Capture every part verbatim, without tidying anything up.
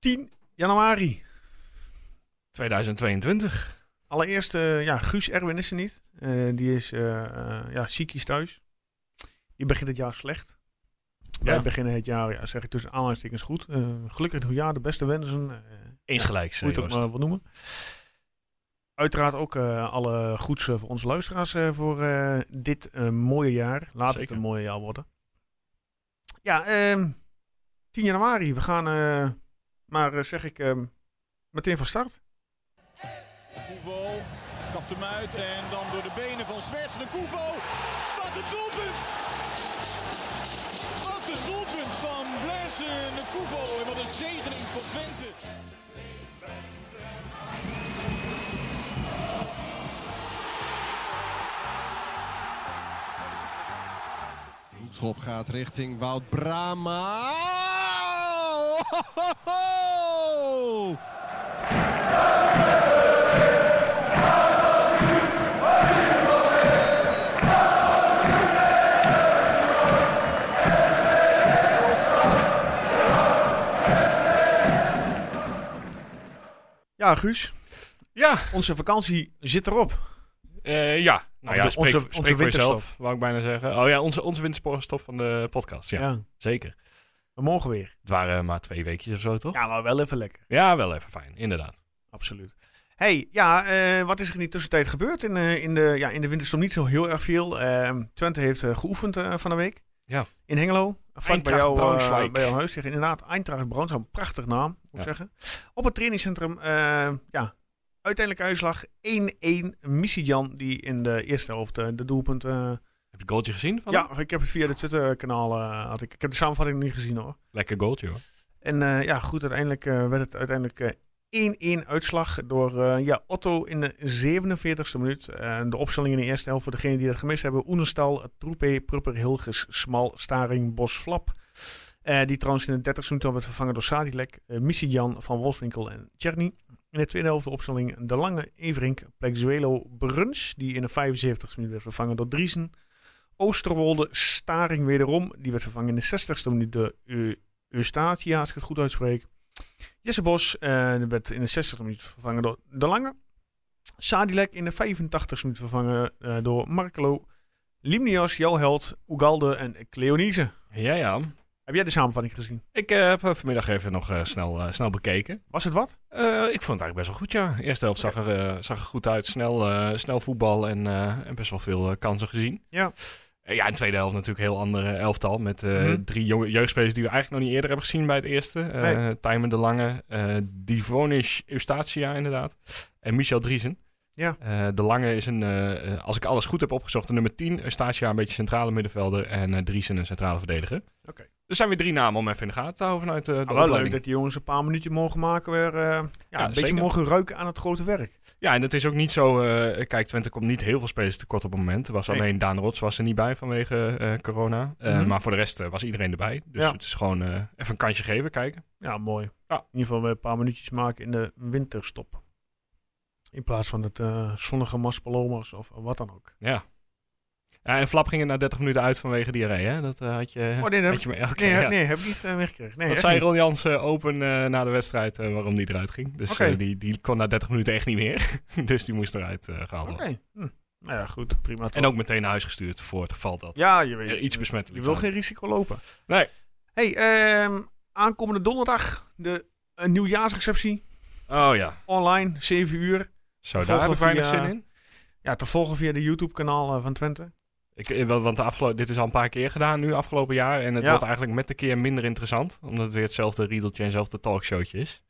tien januari tweeduizend tweeëntwintig. Allereerst, uh, ja, Guus Erwin is er niet. Uh, die is uh, uh, ja, ziekjes thuis. Die begint het jaar slecht. Wij ja. beginnen het jaar, ja, zeg ik tussen aanhalingstekens goed. Uh, gelukkig het jaar, de beste wensen. Uh, Eens gelijk, ja, moet je het ook maar wat noemen. Uiteraard ook uh, alle goeds uh, voor onze luisteraars uh, voor uh, dit uh, mooie jaar. Laat Zeker. het een mooie jaar worden. Ja, um, tien januari. We gaan, uh, maar uh, zeg ik, um, meteen van start. Koevo kapt hem uit en dan door de benen van Zwerts de Koevo. Wat een doelpunt! Wat een doelpunt van Blaise de Koevo en wat een zegening voor Twente. Schop gaat richting Wout Brama. Oh, ho, ho. Ja, Guus. Ja. Onze vakantie zit erop. Uh, ja. Nou ja, de, spreek, onze, spreek onze voor jezelf, wou ik bijna zeggen. Oh ja, onze, onze winterstop van de podcast, ja. ja. Zeker. We mogen weer. Het waren maar twee weekjes of zo, toch? Ja, maar wel even lekker. Ja, wel even fijn, inderdaad. Absoluut. Hey, ja, uh, wat is er in die tussentijd gebeurd? In, uh, in, de, ja, in de winterstop niet zo heel erg veel. Uh, Twente heeft uh, geoefend uh, van de week. Ja. In Hengelo. Frank bij jou, uh, bij jouw huis. Inderdaad, Eintracht Braunschweig, een prachtig naam, moet ik ja. zeggen. Op het trainingscentrum, uh, ja... Uiteindelijk uitslag één-één. Misidjan die in de eerste helft uh, de doelpunt... Uh... Heb je het goaltje gezien? Van ja, ik heb het via de Twitter-kanaal... Uh, had ik. ik heb de samenvatting niet gezien hoor. Lekker goaltje hoor. En uh, ja, goed, uiteindelijk uh, werd het uiteindelijk uh, één-één uitslag door uh, ja, Otto in de zevenenveertigste minuut. Uh, de opstelling in de eerste helft voor degenen die dat gemist hebben. Oenestal, Troepé, Prupper, Hilgers, Smal, Staring, Bos, Flap. Uh, die trouwens in de dertigste minuut werd vervangen door Sadilek, uh, Misidjan, Van Wolfswinkel en Tjerni. In de tweede helft de opstelling De Lange, Everink, Plexuelo, Bruns, die in de vijfenzeventigste minuut werd vervangen door Driesen. Oosterwolde, Staring wederom, die werd vervangen in de zestigste minuut door Eustatia, als ik het goed uitspreek. Jesse Bos uh, werd in de zestigste minuut vervangen door De Lange. Sadilek in de vijfentachtigste minuut vervangen uh, door Markelo, Limnios, jouw held, Oegalde en Cleonise. Ja, ja. Heb jij de samenvatting gezien? Ik uh, heb vanmiddag even nog uh, snel, uh, snel bekeken. Was het wat? Uh, ik vond het eigenlijk best wel goed, ja. De eerste helft okay. zag, er, uh, zag er goed uit. Snel, uh, snel voetbal en, uh, en best wel veel uh, kansen gezien. Ja. Uh, ja, in de tweede helft natuurlijk een heel andere elftal. Met uh, mm-hmm. drie jonge jeugdspelers die we eigenlijk nog niet eerder hebben gezien bij het eerste. Uh, nee. Tijmen de Lange, uh, Divonisch Eustatia inderdaad. En Michel Driesen. Ja. Uh, de Lange is een, uh, als ik alles goed heb opgezocht, de nummer tien. Eustatia een beetje centrale middenvelder en uh, Driesen een centrale verdediger. Oké. Okay. Er zijn weer drie namen om even in de gaten te houden vanuit uh, de ah, wel opleiding. Leuk dat die jongens een paar minuutjes mogen maken. Weer, uh, ja, ja, een beetje mogen ruiken aan het grote werk. Ja, en dat is ook niet zo... Uh, kijk, Twente komt niet heel veel spelers tekort op het moment. Er was nee. alleen Daan Rots was er niet bij vanwege uh, corona. Uh, mm-hmm. Maar voor de rest uh, was iedereen erbij. Dus ja. het is gewoon uh, even een kansje geven, kijken. Ja, mooi. Ja. In ieder geval weer een paar minuutjes maken in de winterstop. In plaats van het uh, zonnige Maspalomas of wat dan ook. Ja. Ja, en Flap ging er na dertig minuten uit vanwege diarree, hè? Dat uh, had je... Oh, nee, dat heb, me, okay, nee, ja. nee, heb ik niet uh, meegekregen. Nee, dat zei Ron Jans uh, open uh, na de wedstrijd uh, waarom die eruit ging. Dus okay. uh, die, die kon na dertig minuten echt niet meer. dus die moest eruit uh, gehaald worden. Okay. Hm. Nou ja, goed. Prima. Toch. En ook meteen naar huis gestuurd voor het geval dat ja, je weet, er iets besmettelijks is. Je wil geen risico lopen. Nee. Hey, um, aankomende donderdag de uh, nieuwjaarsreceptie. Oh ja. Online, zeven uur. Zo, daar heb ik weinig zin in. Ja, te volgen via de YouTube-kanaal uh, van Twente. Ik, want de afgelo- dit is al een paar keer gedaan nu, afgelopen jaar. En het ja. wordt eigenlijk met de keer minder interessant. Omdat het weer hetzelfde riedeltje en hetzelfde talkshowtje is.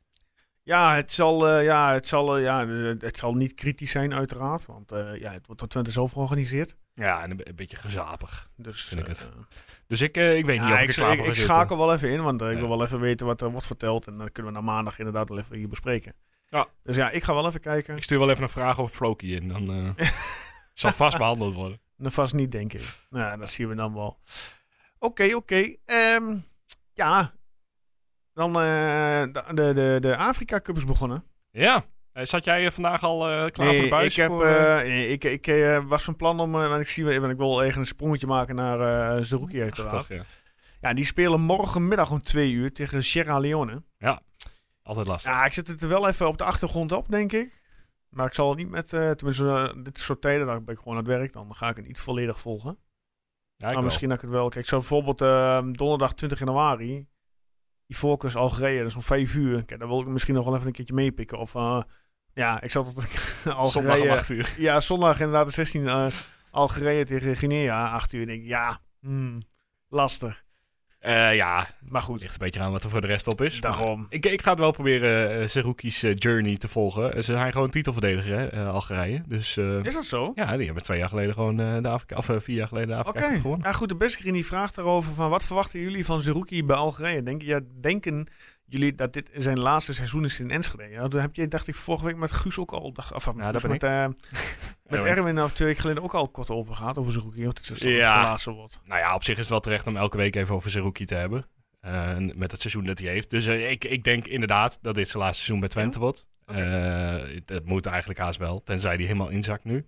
Ja, het zal, uh, ja, het zal, uh, ja, het zal niet kritisch zijn uiteraard. Want uh, ja, het wordt door Twente zelf georganiseerd. Ja, en een, een beetje gezapig dus, vind ik het. Uh, dus ik, uh, ik weet ja, niet of ik, ik slaap ik, ik schakel wel even in, want uh, ik ja. wil wel even weten wat er uh, wordt verteld. En dan kunnen we na maandag inderdaad wel even hier bespreken. Ja. Dus ja, ik ga wel even kijken. Ik stuur wel even een vraag over Floki in. Dan uh, zal vast behandeld worden. Dan vast niet, denk ik. Nou, dat zien we dan wel. Oké, oké. oké. Um, ja. Dan uh, de, de, de Afrika Cup is begonnen. Ja. Zat jij vandaag al uh, klaar nee, voor de buis? Ik, heb, voor, uh, nee, ik, ik uh, was van plan om... Uh, ik, zie, ik wil even een sprongetje maken naar uh, Zerouki uiteraard. Ach, dat, ja. ja, die spelen morgenmiddag om twee uur tegen Sierra Leone. Ja. Altijd lastig. Ja, ik zet het er wel even op de achtergrond op, denk ik. Maar ik zal het niet met... Uh, tenminste, uh, dit soort tijden, dan ben ik gewoon aan het werk. Dan ga ik het niet volledig volgen. Ja, maar wel. Misschien dat ik het wel... Kijk, zo bijvoorbeeld uh, donderdag twintig januari... Ivoorkust Algerije, dat is om vijf uur. Kijk, daar wil ik misschien nog wel even een keertje meepikken. Of uh, ja, ik zat op Algerije... Zondag om acht uur. Ja, zondag inderdaad de zestiende. Uh, Algerije tegen Guinea, acht uur. Denk ik, ja, hmm, lastig. Uh, ja, maar goed. Ligt een beetje aan wat er voor de rest op is. Daarom. Ik, ik ga het wel proberen uh, Zerouki's uh, journey te volgen. Ze zijn gewoon titelverdediger, hè, uh, Algerije. Dus, uh, is dat zo? Ja, die hebben twee jaar geleden gewoon uh, de Afrika, of uh, vier jaar geleden de Afrika okay. gewonnen. Ja, goed, de beste keer die vraagt daarover van wat verwachten jullie van Zerouki bij Algerije? Denk, ja, denken jullie dat dit zijn laatste seizoen is in Enschede? Ja, dat heb je, dacht ik, vorige week met Guus ook al... Dacht, of, of, ja, dat ben met, ik. Uh, met Erwin of twee weken geleden ook al kort over gehad. Over Zerouki. Of dit is ja. Zijn laatste wat. Nou ja, op zich is het wel terecht om elke week even over Zerouki te hebben. Uh, met het seizoen dat hij heeft. Dus uh, ik, ik denk inderdaad dat dit zijn laatste seizoen bij Twente ja? wordt. Okay. Uh, dat moet eigenlijk haast wel. Tenzij die helemaal inzakt nu.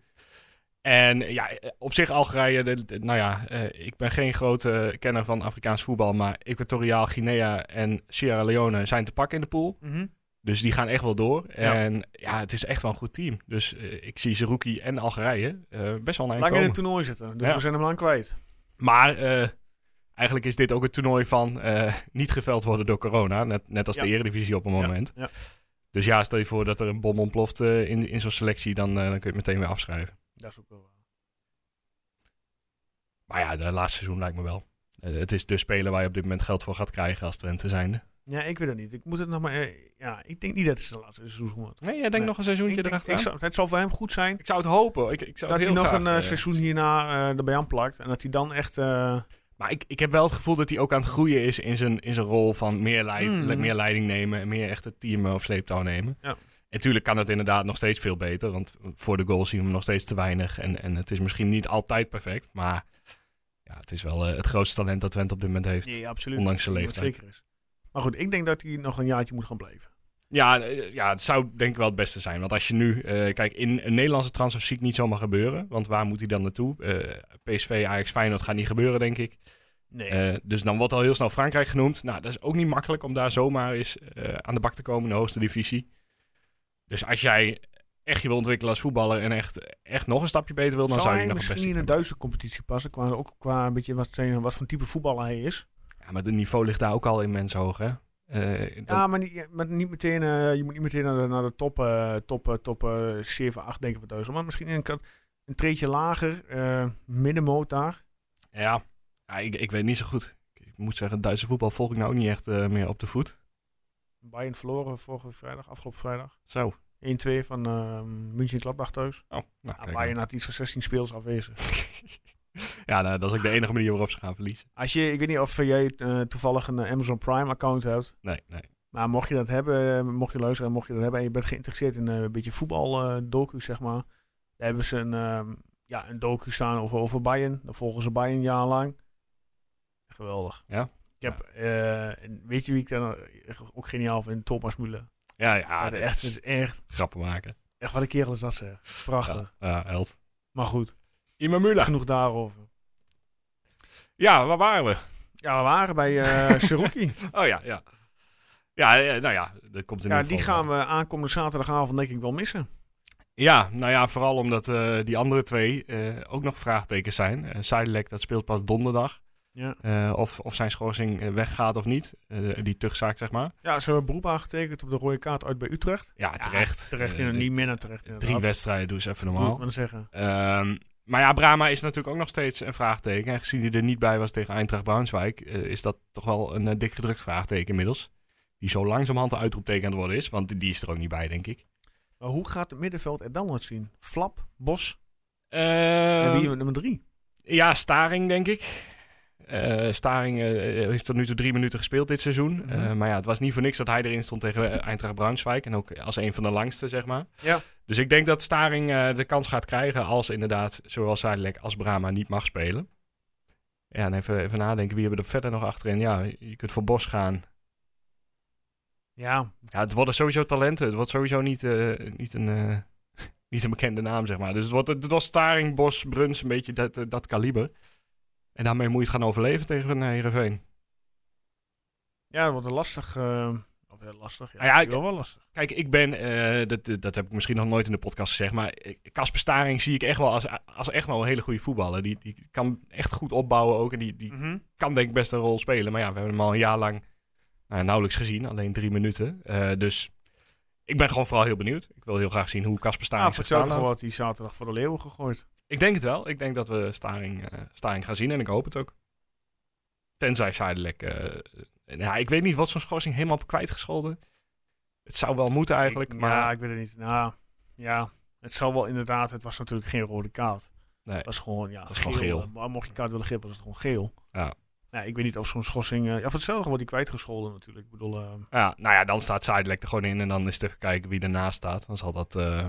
En ja, op zich Algerije, de, de, nou ja, uh, ik ben geen grote kenner van Afrikaans voetbal, maar Equatoriaal Guinea en Sierra Leone zijn te pakken in de pool. Mm-hmm. Dus die gaan echt wel door. Ja. En ja, het is echt wel een goed team. Dus uh, ik zie Zerouki en Algerije uh, best wel naar een komen. Laat in het toernooi zitten, dus ja. We zijn hem lang kwijt. Maar uh, eigenlijk is dit ook het toernooi van uh, niet geveld worden door corona, net, net als ja. de Eredivisie op een moment. Ja. Ja. Dus ja, stel je voor dat er een bom ontploft uh, in, in zo'n selectie, dan, uh, dan kun je het meteen weer afschrijven. Dat is ook wel waar. Maar ja, de laatste seizoen lijkt me wel. Uh, het is de speler waar je op dit moment geld voor gaat krijgen als Twente zijnde. Ja, ik weet het niet. Ik moet het nog maar... Uh, ja, ik denk niet dat het de laatste seizoen wordt. Nee, jij denkt nee. nog een seizoentje ik, erachteraan? Ik zou, het zal voor hem goed zijn. Ik zou het hopen. Ik, ik zou dat het heel hij nog graag, een uh, seizoen hierna uh, erbij aanplakt. En dat hij dan echt... Uh... Maar ik, ik heb wel het gevoel dat hij ook aan het groeien is in zijn, in zijn rol van meer, leid, mm. meer leiding nemen. En meer echt het team op sleeptouw nemen. Ja. En natuurlijk kan het inderdaad nog steeds veel beter. Want voor de goal zien we hem nog steeds te weinig. En, en het is misschien niet altijd perfect. Maar ja, het is wel uh, het grootste talent dat Twente op dit moment heeft. Ja, absoluut. Ondanks zijn leeftijd. Zeker is. Maar goed, ik denk dat hij nog een jaartje moet gaan blijven. Ja, ja, het zou denk ik wel het beste zijn. Want als je nu... Uh, kijk, in een Nederlandse transfer ziet niet zomaar gebeuren. Want waar moet hij dan naartoe? Uh, P S V, Ajax, Feyenoord gaat niet gebeuren, denk ik. Nee. Uh, dus dan wordt al heel snel Frankrijk genoemd. Nou, dat is ook niet makkelijk om daar zomaar eens uh, aan de bak te komen in de hoogste divisie. Dus als jij echt je wil ontwikkelen als voetballer en echt, echt nog een stapje beter wil, dan zou, zou je nog misschien best in een Duitse competitie passen. Qua, ook qua een beetje wat, zijn, wat voor type voetballer hij is. Ja, maar het niveau ligt daar ook al immens hoog, hè? Uh, ja, dat... maar, niet, maar niet meteen, uh, je moet niet meteen naar de, naar de top, uh, top, uh, top uh, zeven, acht denken van Duitsland. Maar misschien een, een treetje lager, uh, middenmoot daar. Ja, ja ik, ik weet niet zo goed. Ik, ik moet zeggen, Duitse voetbal volg ik nou ook niet echt uh, meer op de voet. Bayern verloren vorige vrijdag, afgelopen vrijdag. Zo. een twee van uh, München-Gladbach thuis. Oh, nou, ja, Bayern had iets van zestien speels afwezig. Ja, nou, dat is ook de enige manier waarop ze gaan verliezen. Als je, ik weet niet of jij uh, toevallig een Amazon Prime account hebt. Nee, nee. Maar mocht je dat hebben, mocht je luisteren, mocht je dat hebben en je bent geïnteresseerd in uh, een beetje voetbaldocu's, uh, zeg maar. Daar hebben ze een, um, ja, een docu staan over, over Bayern. Dan volgen ze Bayern een jaar lang. Geweldig. Ja. Ik heb, uh, weet je wie ik dan ook geniaal vind? Thomas Müller. Ja, ja. Dat echt, is echt... Grappen maken. Echt, wat een kerel is dat, zeg. Prachtig. Ja, ja, held. Maar goed. Ima Müller. Genoeg daarover. Ja, waar waren we? Ja, we waren bij uh, Zerouki. Oh ja, ja. Ja, nou ja. Dat komt in ja, die gaan we aankomende zaterdagavond denk ik wel missen. Ja, nou ja, vooral omdat uh, die andere twee uh, ook nog vraagtekens zijn. Uh, Sadilek, dat speelt pas donderdag. Ja. Uh, of, of zijn schorsing weggaat of niet. Uh, die tuchtzaak, zeg maar. Ja, ze hebben beroep aangetekend op de rode kaart uit bij Utrecht. Ja, terecht. Ja, terecht, uh, in, niet meer naar terecht. Inderdaad. Drie wedstrijden, doe eens even normaal. Moet ik zeggen. Um, maar ja, Brama is natuurlijk ook nog steeds een vraagteken. En gezien hij er niet bij was tegen Eintracht Braunschweig, uh, is dat toch wel een uh, dik gedrukt vraagteken inmiddels. Die zo langzamerhand een uitroepteken aan het worden is, want die is er ook niet bij, denk ik. Maar hoe gaat het middenveld er dan uitzien? Flap, Bos uh, en wie met nummer drie? Ja, Staring, denk ik. Uh, Staring uh, heeft tot nu toe drie minuten gespeeld dit seizoen. Mm-hmm. Uh, maar ja, het was niet voor niks dat hij erin stond tegen Eintracht Braunschweig. En ook als een van de langste, zeg maar. Ja. Dus ik denk dat Staring uh, de kans gaat krijgen als inderdaad, zowel Sadilek als Brama niet mag spelen. Ja, en even, even nadenken, wie hebben er verder nog achterin? Ja, je kunt voor Bos gaan. Ja. Ja, het worden sowieso talenten. Het wordt sowieso niet, uh, niet, een, uh, niet een bekende naam, zeg maar. Dus het wordt, het wordt Staring, Bos, Bruns, een beetje dat, uh, dat kaliber. En daarmee moet je het gaan overleven tegen Heerenveen. Ja, dat wordt een lastig... Uh, uh, lastig. Ja, ja, ja, ik, wel wel lastig. Kijk, ik ben, uh, dat, dat heb ik misschien nog nooit in de podcast gezegd, maar Kasper Staring zie ik echt wel als, als echt wel een hele goede voetballer. Die, die kan echt goed opbouwen ook en die, die mm-hmm. kan denk ik best een rol spelen. Maar ja, we hebben hem al een jaar lang nou, nauwelijks gezien, alleen drie minuten. Uh, dus ik ben gewoon vooral heel benieuwd. Ik wil heel graag zien hoe Kasper Staring ah, zich staat. Wordt gewoon die zaterdag voor de Leeuwen gegooid. Ik denk het wel. Ik denk dat we Staring, uh, Staring gaan zien en ik hoop het ook. Tenzij Sadilek... Uh, ja, ik weet niet wat zo'n schorsing helemaal op kwijtgescholden. Het zou wel moeten eigenlijk, ik, maar... Ja, ik weet het niet. Nou, ja, het zou wel inderdaad... Het was natuurlijk geen rode kaart. Nee, het was gewoon, ja, het was geel. Gewoon geel. Maar mocht je kaart willen geven, was het gewoon geel. Ja. Nou, ik weet niet of zo'n schorsing... Uh, of hetzelfde wordt die kwijtgescholden natuurlijk. Ik bedoel... Uh, ja, nou ja, dan staat Sadilek er gewoon in en dan is het even kijken wie ernaast staat. Dan zal dat... Uh,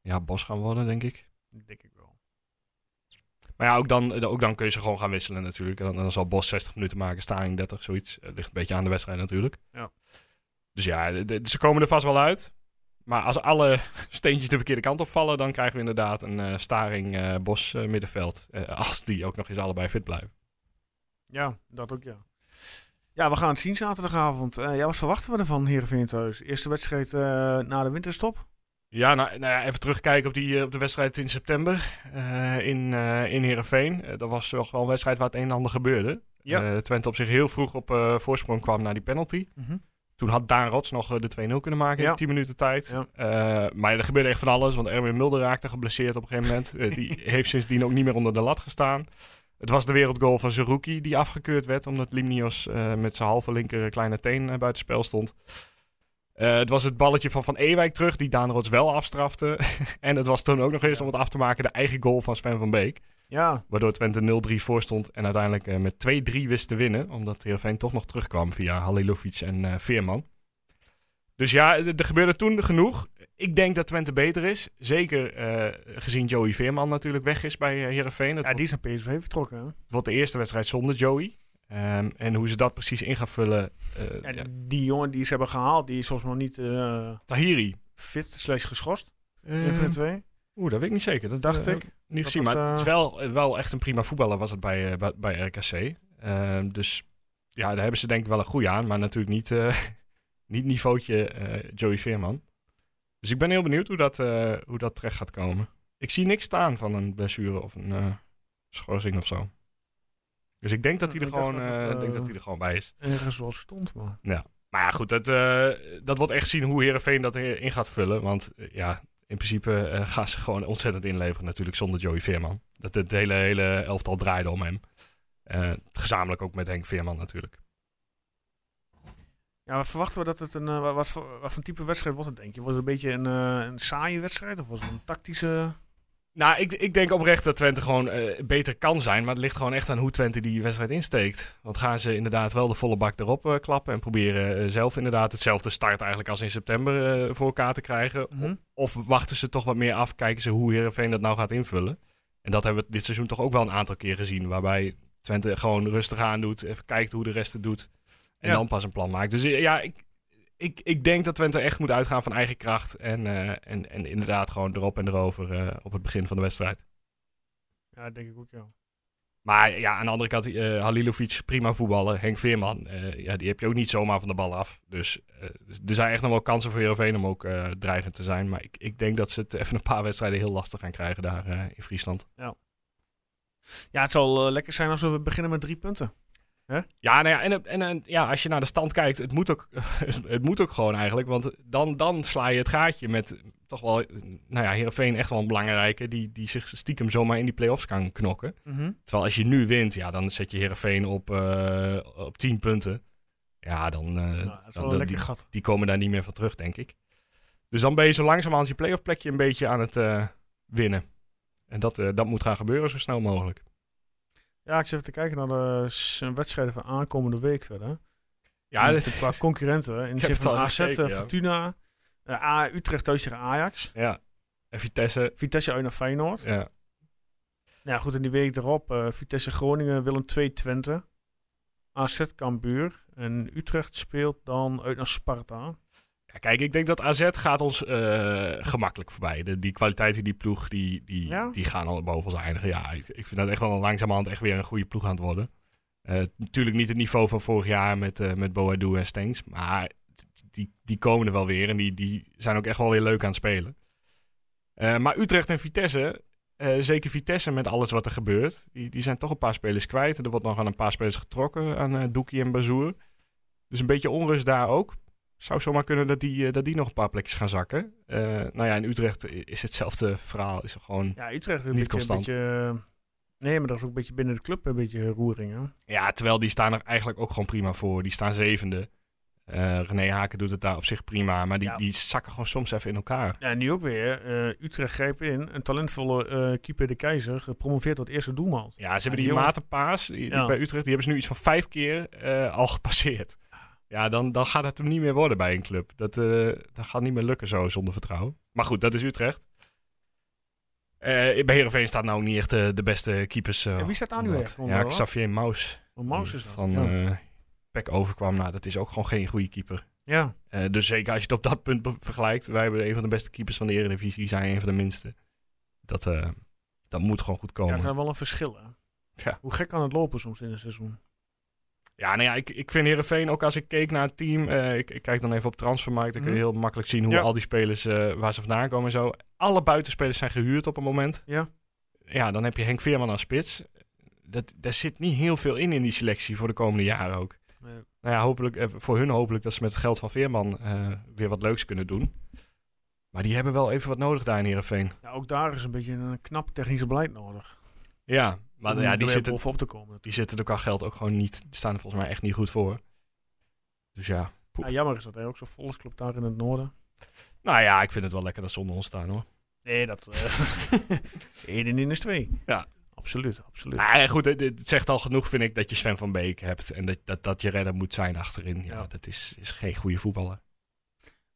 ja, Bos gaan worden, denk ik. Denk ik wel. Maar ja, ook dan, ook dan kun je ze gewoon gaan wisselen natuurlijk. En dan, dan zal Bos zestig minuten maken, Staring dertig, zoiets. Het ligt een beetje aan de wedstrijd natuurlijk. Ja. Dus ja, de, de, ze komen er vast wel uit. Maar als alle steentjes de verkeerde kant op vallen, dan krijgen we inderdaad een uh, Staring uh, Bos uh, middenveld. Uh, als die ook nog eens allebei fit blijven. Ja, dat ook ja. Ja, we gaan het zien zaterdagavond. Uh, ja, wat verwachten we ervan, Heerenveen thuis? Eerste wedstrijd uh, na de winterstop? Ja, nou, nou ja, even terugkijken op, die, op de wedstrijd in september uh, in, uh, in Heerenveen. Uh, dat was toch wel een wedstrijd waar het een en ander gebeurde. Ja. Uh, Twente op zich heel vroeg op uh, voorsprong kwam naar die penalty. Mm-hmm. Toen had Daan Rots nog uh, de twee nul kunnen maken ja. in tien minuten tijd. Ja. Uh, maar er gebeurde echt van alles, want Erwin Mulder raakte geblesseerd op een gegeven moment. Uh, die heeft sindsdien ook niet meer onder de lat gestaan. Het was de wereldgoal van Zerouki die afgekeurd werd, omdat Limnios uh, met zijn halve linker kleine teen uh, buitenspel stond. Uh, het was het balletje van Van Ewijk terug, die Daan Rots wel afstrafte. En het was toen ook nog eens, om het af te maken, de eigen goal van Sven van Beek. Ja. Waardoor Twente nul drie voor stond en uiteindelijk uh, met twee drie wist te winnen. Omdat Heerenveen toch nog terugkwam via Halilovic en uh, Veerman. Dus ja, d- er gebeurde toen genoeg. Ik denk dat Twente beter is. Zeker uh, gezien Joey Veerman natuurlijk weg is bij uh, Heerenveen. Het ja, die is naar P S V vertrokken. Hè? Het wordt de eerste wedstrijd zonder Joey. Um, en hoe ze dat precies in gaan vullen... Uh, ja, ja. Die jongen die ze hebben gehaald, die is volgens mij niet... Uh, Tahiri. Fit, slechts geschorst. Uh, in twee. Oeh, dat weet ik niet zeker. Dat dacht uh, ik. Niet gezien, maar uh... het is wel, wel echt een prima voetballer was het bij, uh, bij R K C. Uh, dus ja, daar hebben ze denk ik wel een goeie aan. Maar natuurlijk niet, uh, niet niveautje uh, Joey Veerman. Dus ik ben heel benieuwd hoe dat, uh, hoe dat terecht gaat komen. Ik zie niks staan van een blessure of een uh, schorsing of zo. Dus ik denk dat hij er, uh, er gewoon bij is. Ergens wel stond, man. Ja. Maar ja, goed, dat, uh, dat wordt echt zien hoe Heerenveen dat in gaat vullen. Want uh, ja, in principe uh, gaan ze gewoon ontzettend inleveren natuurlijk zonder Joey Veerman. Dat het hele, hele elftal draaide om hem. Uh, gezamenlijk ook met Henk Veerman natuurlijk. Ja, wat verwachten we dat het een... Uh, wat, voor, wat voor type wedstrijd wordt het, denk je? Wordt het een beetje een, uh, een saaie wedstrijd? Of was het een tactische... Nou, ik, ik denk oprecht dat Twente gewoon uh, beter kan zijn. Maar het ligt gewoon echt aan hoe Twente die wedstrijd insteekt. Want gaan ze inderdaad wel de volle bak erop uh, klappen... en proberen uh, zelf inderdaad hetzelfde start eigenlijk als in september uh, voor elkaar te krijgen. Mm-hmm. Of wachten ze toch wat meer af, kijken ze hoe Heerenveen dat nou gaat invullen. En dat hebben we dit seizoen toch ook wel een aantal keer gezien... waarbij Twente gewoon rustig aandoet, even kijkt hoe de rest het doet... en ja. dan pas een plan maakt. Dus ja, ik, ik, ik denk dat Twente echt moet uitgaan van eigen kracht. En, uh, en, en inderdaad gewoon erop en erover uh, op het begin van de wedstrijd. Ja, dat denk ik ook, ja. Maar ja, aan de andere kant, uh, Halilovic, prima voetballer. Henk Veerman, uh, ja, die heb je ook niet zomaar van de bal af. Dus uh, er zijn echt nog wel kansen voor Heerenveen om ook uh, dreigend te zijn. Maar ik, ik denk dat ze het even een paar wedstrijden heel lastig gaan krijgen daar uh, in Friesland. Ja, ja het zal uh, lekker zijn als we beginnen met drie punten. Huh? Ja, nou ja, en, en, en ja, als je naar de stand kijkt, het moet ook, het moet ook gewoon eigenlijk. Want dan, dan sla je het gaatje met toch wel, nou ja, Heerenveen echt wel een belangrijke. Die, die zich stiekem zomaar in die play-offs kan knokken. Mm-hmm. Terwijl als je nu wint, ja, dan zet je Heerenveen op, uh, op tien punten. Ja, dan, uh, nou, dat is wel dan, dan die, gat. Die komen daar niet meer van terug, denk ik. Dus dan ben je zo langzamerhand je play-off plekje een beetje aan het uh, winnen. En dat, uh, dat moet gaan gebeuren zo snel mogelijk. Ja, ik zit even te kijken naar de s- wedstrijden van aankomende week verder. Ja, en dit... qua concurrenten. In de zin van A Z, gekeken, Fortuna, ja. uh, A- Utrecht thuis tegen Ajax. Ja, en Vitesse. Vitesse uit naar Feyenoord. Ja. Nou goed, en die week erop. Uh, Vitesse Groningen, Willem twee Twente. A Z Cambuur. En Utrecht speelt dan uit naar Sparta. Ja, kijk, ik denk dat A Z gaat ons uh, gemakkelijk voorbij. De, die kwaliteit in die ploeg, die, die, ja. die gaan al boven ons eindigen. Ja, ik, ik vind dat echt wel langzamerhand echt weer een goede ploeg aan het worden. Uh, natuurlijk niet het niveau van vorig jaar met, uh, met Boadu en Stengs. Maar die, die komen er wel weer. En die, die zijn ook echt wel weer leuk aan het spelen. Uh, maar Utrecht en Vitesse, uh, zeker Vitesse met alles wat er gebeurt, die, die zijn toch een paar spelers kwijt. Er wordt nog aan een paar spelers getrokken, aan uh, Doekie en Bazoer. Dus een beetje onrust daar ook. Zou zomaar kunnen dat die, uh, dat die nog een paar plekjes gaan zakken. Uh, nou ja, in Utrecht is hetzelfde verhaal. Is er gewoon ja, Utrecht is een niet beetje, constant. Een beetje, nee, maar dat is ook een beetje binnen de club een beetje roering. Hè? Ja, terwijl die staan er eigenlijk ook gewoon prima voor. Die staan zevende. Uh, René Haken doet het daar op zich prima, maar die, ja. die zakken gewoon soms even in elkaar. Ja, nu ook weer. Uh, Utrecht grijpt in. Een talentvolle uh, keeper de Keizer, gepromoveerd tot eerste doelman. Ja, ze hebben ja, die, die matenpaas die, die ja. bij Utrecht, die hebben ze nu iets van vijf keer uh, al gepasseerd. Ja, dan, dan gaat het hem niet meer worden bij een club. Dat, uh, dat gaat niet meer lukken zo zonder vertrouwen. Maar goed, dat is Utrecht. Uh, bij Heerenveen staat nou niet echt uh, de beste keepers. Uh, ja, wie staat daar nu echt? Ja, Xavier Maus. Oh, Maus is dat. Van, ja. uh, Pek overkwam, nou, dat is ook gewoon geen goede keeper. Ja. Uh, dus zeker als je het op dat punt be- vergelijkt. Wij hebben een van de beste keepers van de Eredivisie, zijn een van de minste. Dat, uh, dat moet gewoon goed komen. Ja, dat is wel een verschil, hè? Ja. Hoe gek kan het lopen soms in een seizoen? Ja, nou ja, ik, ik vind Heerenveen, ook als ik keek naar het team, uh, ik, ik kijk dan even op Transfermarkt, dan kun je heel makkelijk zien hoe ja. al die spelers, uh, waar ze vandaan komen en zo. Alle buitenspelers zijn gehuurd op een moment. Ja. Ja, dan heb je Henk Veerman als spits. Dat, daar zit niet heel veel in, in die selectie voor de komende jaren ook. Nee. Nou ja, hopelijk, voor hun hopelijk dat ze met het geld van Veerman uh, weer wat leuks kunnen doen. Maar die hebben wel even wat nodig daar in Heerenveen. Ja, ook daar is een beetje een knap technisch beleid nodig. Ja, maar ja, die zitten op te komen. Die zitten door elkaar geld ook gewoon niet, staan er volgens mij echt niet goed voor. Dus ja. ja jammer is dat hij ook zo'n volksclub daar in het noorden. Nou ja, ik vind het wel lekker dat ze onder ons staan, hoor. Nee, dat... Eén en in is twee. Ja. Absoluut, absoluut. Maar ja, goed, het, het zegt al genoeg, vind ik, dat je Sven van Beek hebt. En dat, dat, dat je redder moet zijn achterin. Ja, ja. Dat is, is geen goede voetballer.